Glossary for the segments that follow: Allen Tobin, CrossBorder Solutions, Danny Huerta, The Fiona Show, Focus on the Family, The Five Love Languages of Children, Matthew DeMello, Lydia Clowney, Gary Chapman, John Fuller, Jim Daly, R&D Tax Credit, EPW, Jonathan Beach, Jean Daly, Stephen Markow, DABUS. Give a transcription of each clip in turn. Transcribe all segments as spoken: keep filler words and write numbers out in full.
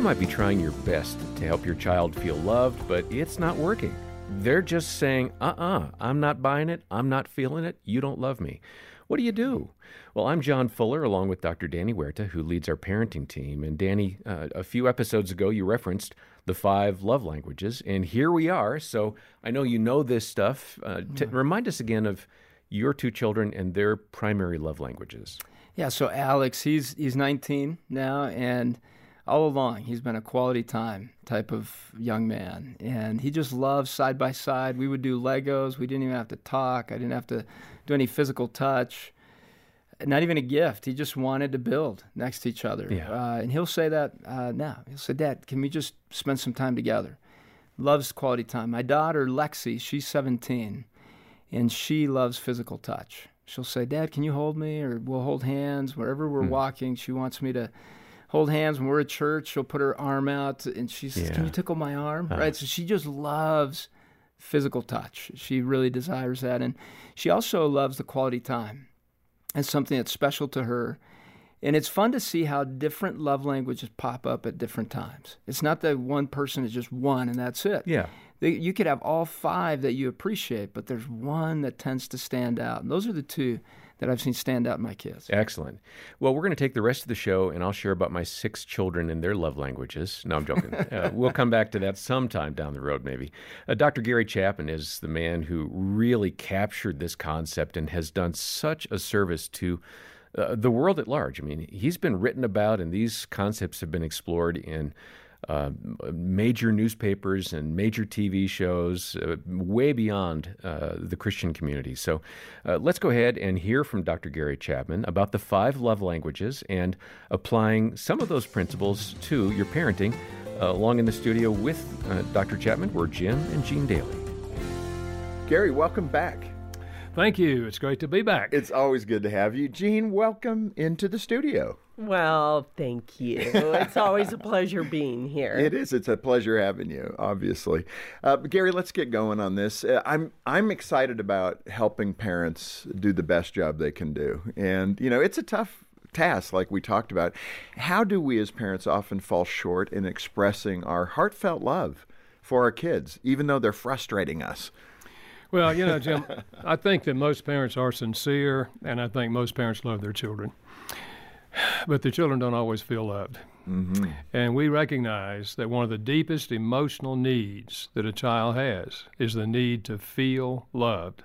You might be trying your best to help your child feel loved, but it's not working. They're just saying, uh-uh, I'm not buying it, I'm not feeling it, you don't love me. What do you do? Well, I'm John Fuller, along with Doctor Danny Huerta, who leads our parenting team. And Danny, uh, a few episodes ago, you referenced the five love languages, and here we are. So I know you know this stuff. Uh, t- yeah. Remind us again of your two children and their primary love languages. Yeah, so Alex, he's he's nineteen now, and all along he's been a quality time type of young man, and he just loves side by side. We would do Legos. We didn't even have to talk. I didn't have to do any physical touch, not even a gift. He just wanted to build next to each other. Yeah. Uh, and he'll say that uh, now. He'll say, Dad, can we just spend some time together? Loves quality time. My daughter, Lexi, she's seventeen, and she loves physical touch. She'll say, Dad, can you hold me? Or we'll hold hands. Wherever we're hmm. walking, she wants me to hold hands. When we're at church, she'll put her arm out, and she says, yeah. can you tickle my arm? Uh-huh. Right? So she just loves physical touch. She really desires that. And she also loves the quality time. It's something that's special to her. And it's fun to see how different love languages pop up at different times. It's not that one person is just one and that's it. Yeah. You could have all five that you appreciate, but there's one that tends to stand out. And those are the two that I've seen stand out in my kids. Excellent. Well, we're going to take the rest of the show, and I'll share about my six children and their love languages. No, I'm joking. uh, we'll come back to that sometime down the road, maybe. Uh, Doctor Gary Chapman is the man who really captured this concept and has done such a service to uh, the world at large. I mean, he's been written about, and these concepts have been explored in Uh, major newspapers and major T V shows, uh, way beyond uh, the Christian community. So uh, let's go ahead and hear from Doctor Gary Chapman about the five love languages and applying some of those principles to your parenting. Uh, along in the studio with uh, Doctor Chapman were Jim and Jean Daly. Gary, welcome back. Thank you. It's great to be back. It's always good to have you. Jean, welcome into the studio. Well, thank you. It's always a pleasure being here. It is. It's a pleasure having you, obviously. Uh, but Gary, let's get going on this. Uh, I'm I'm excited about helping parents do the best job they can do. And, you know, it's a tough task, like we talked about. How do we as parents often fall short in expressing our heartfelt love for our kids, even though they're frustrating us? Well, you know, Jim, I think that most parents are sincere, and I think most parents love their children. But the children don't always feel loved. Mm-hmm. And we recognize that one of the deepest emotional needs that a child has is the need to feel loved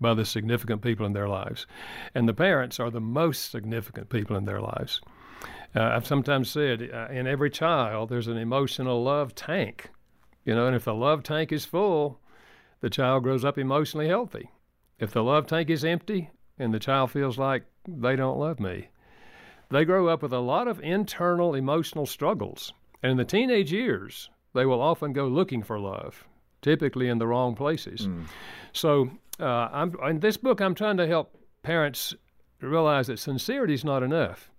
by the significant people in their lives. And the parents are the most significant people in their lives. Uh, I've sometimes said uh, in every child there's an emotional love tank. You know, and if the love tank is full, the child grows up emotionally healthy. If the love tank is empty and the child feels like they don't love me, they grow up with a lot of internal emotional struggles. And in the teenage years, they will often go looking for love, typically in the wrong places. Mm. So uh, I'm, in this book, I'm trying to help parents realize that sincerity is not enough.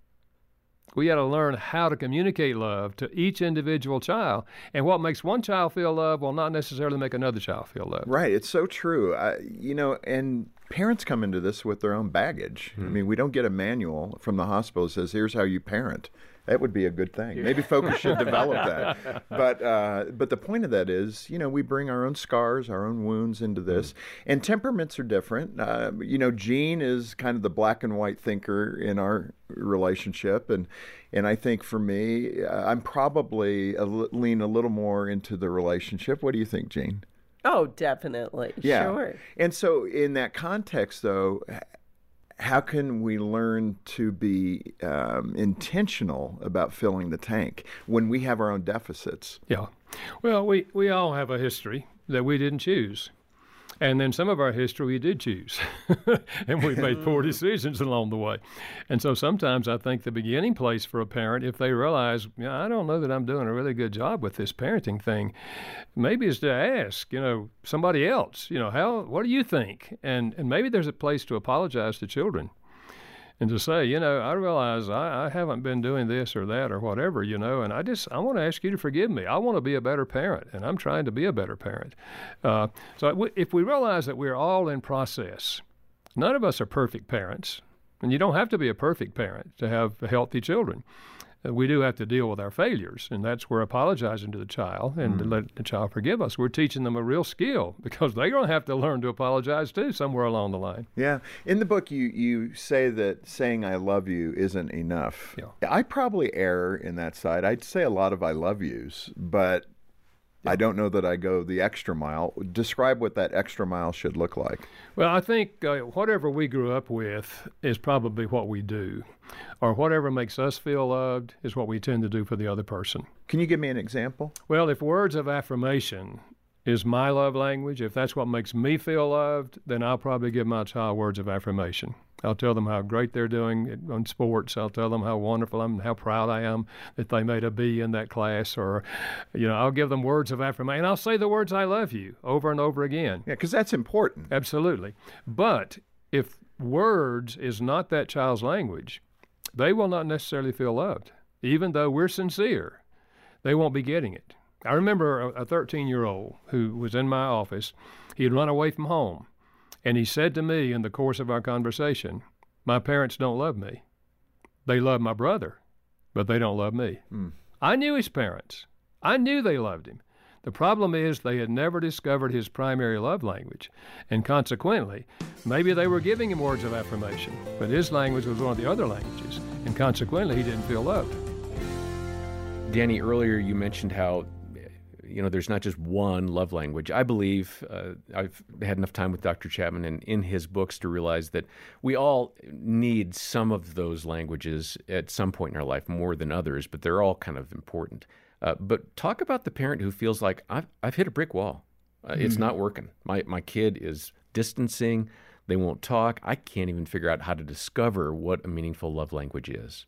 We got to learn how to communicate love to each individual child. And what makes one child feel loved will not necessarily make another child feel loved. Right. It's so true. I, you know, and parents come into this with their own baggage. Hmm. I mean, we don't get a manual from the hospital that says, here's how you parent. That would be a good thing. Maybe Focus should develop that. But uh, but the point of that is, you know, we bring our own scars, our own wounds into this. Mm. And temperaments are different. Uh, you know, Jean is kind of the black and white thinker in our relationship. And and I think for me, uh, I'm probably a, lean a little more into the relationship. What do you think, Jean? Oh, definitely. Yeah. Sure. And so in that context, though, how can we learn to be um, intentional about filling the tank when we have our own deficits? Yeah. Well, we, we all have a history that we didn't choose. And then some of our history we did choose. And we made poor decisions along the way. And so sometimes I think the beginning place for a parent, if they realize, you know, I don't know that I'm doing a really good job with this parenting thing, maybe is to ask, you know, somebody else, you know, how, what do you think? And, and maybe there's a place to apologize to children and to say, you know, I realize I, I haven't been doing this or that or whatever, you know, and I just, I want to ask you to forgive me. I want to be a better parent, and I'm trying to be a better parent. Uh, so if we realize that we're all in process, none of us are perfect parents, And you don't have to be a perfect parent to have healthy children. We do have to deal with our failures, and that's where apologizing to the child and mm. let the child forgive us. We're teaching them a real skill because they're going to have to learn to apologize too somewhere along the line. Yeah. In the book, you, you say that saying I love you isn't enough. Yeah. I probably err in that side. I'd say a lot of I love yous, but yeah. I don't know that I go the extra mile. Describe what that extra mile should look like. Well, I think uh, whatever we grew up with is probably what we do. Or whatever makes us feel loved is what we tend to do for the other person. Can you give me an example? Well, if words of affirmation is my love language, if that's what makes me feel loved, then I'll probably give my child words of affirmation. I'll tell them how great they're doing on sports. I'll tell them how wonderful I'm, how proud I am that they made a B in that class. Or, you know, I'll give them words of affirmation. And I'll say the words I love you over and over again. Yeah, because that's important. Absolutely. But if words is not that child's language, they will not necessarily feel loved. Even though we're sincere, they won't be getting it. I remember a thirteen-year-old who was in my office. He had run away from home, and he said to me in the course of our conversation, my parents don't love me. They love my brother, but they don't love me. Mm. I knew his parents. I knew they loved him. The problem is they had never discovered his primary love language, and consequently, maybe they were giving him words of affirmation, but his language was one of the other languages, and consequently, he didn't feel loved. Danny, earlier you mentioned how, you know, there's not just one love language. I believe uh, I've had enough time with Doctor Chapman and in his books to realize that we all need some of those languages at some point in our life more than others, but they're all kind of important. Uh, but talk about the parent who feels like, I've, I've hit a brick wall. Uh, mm-hmm. It's not working. My, my kid is distancing. They won't talk. I can't even figure out how to discover what a meaningful love language is.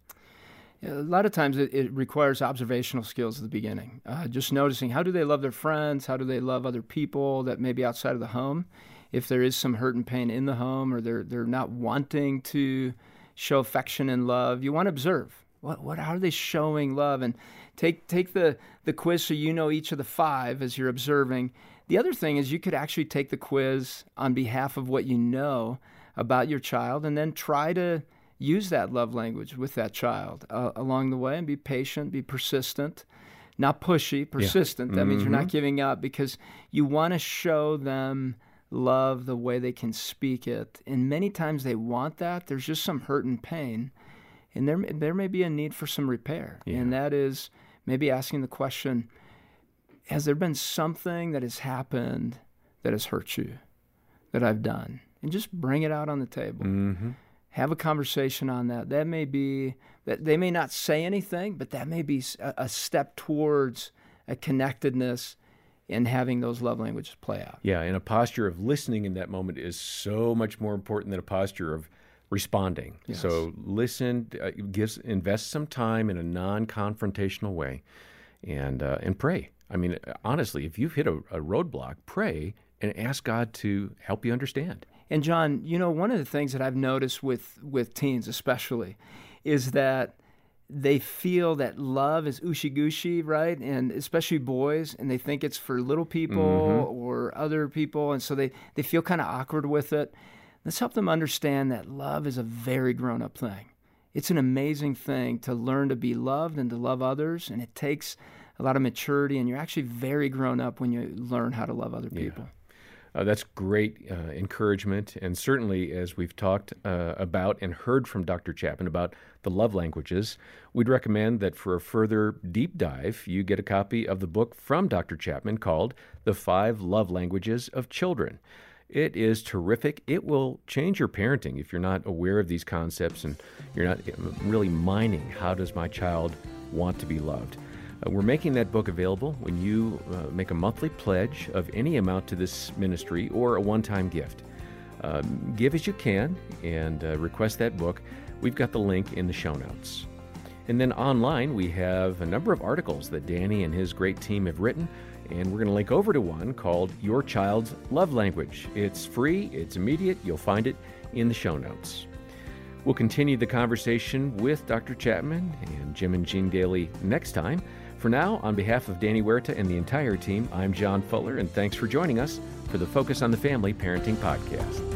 A lot of times it, it requires observational skills at the beginning. Uh, just noticing, how do they love their friends? How do they love other people that may be outside of the home? If there is some hurt and pain in the home, or they're they're not wanting to show affection and love, you want to observe. What, what, how are they showing love? And take take the, the quiz so you know each of the five as you're observing. The other thing is you could actually take the quiz on behalf of what you know about your child and then try to use that love language with that child uh, along the way, and be patient, be persistent, not pushy, persistent. Yeah. That mm-hmm. means you're not giving up, because you want to show them love the way they can speak it. And many times they want that. There's just some hurt and pain. And there, there may be a need for some repair. Yeah. And that is maybe asking the question, has there been something that has happened that has hurt you, that I've done? And just bring it out on the table. Mm-hmm. Have a conversation on that. That may be, that they may not say anything, but that may be a, a step towards a connectedness and having those love languages play out. Yeah, and a posture of listening in that moment is so much more important than a posture of responding. Yes. So listen, uh, gives, invest some time in a non-confrontational way, and uh, and pray. I mean, honestly, if you've hit a, a roadblock, pray and ask God to help you understand. And John, you know, one of the things that I've noticed with, with teens especially is that they feel that love is ooshy-gooshy, right? And especially boys, and they think it's for little people mm-hmm. or other people, and so they, they feel kind of awkward with it. Let's help them understand that love is a very grown-up thing. It's an amazing thing to learn to be loved and to love others, and it takes a lot of maturity, and you're actually very grown up when you learn how to love other people. Yeah. Uh, that's great uh, encouragement, and certainly as we've talked uh, about and heard from Doctor Chapman about the love languages, we'd recommend that for a further deep dive, you get a copy of the book from Doctor Chapman called The Five Love Languages of Children. It is terrific. It will change your parenting if you're not aware of these concepts and you're not really mining, how does my child want to be loved? Uh, we're making that book available when you uh, make a monthly pledge of any amount to this ministry or a one-time gift. Uh, give as you can and uh, request that book. We've got the link in the show notes. And then online, we have a number of articles that Danny and his great team have written. And we're going to link over to one called Your Child's Love Language. It's free, it's immediate, you'll find it in the show notes. We'll continue the conversation with Doctor Chapman and Jim and Jean Daly next time. For now, on behalf of Danny Huerta and the entire team, I'm John Fuller, and thanks for joining us for the Focus on the Family Parenting Podcast.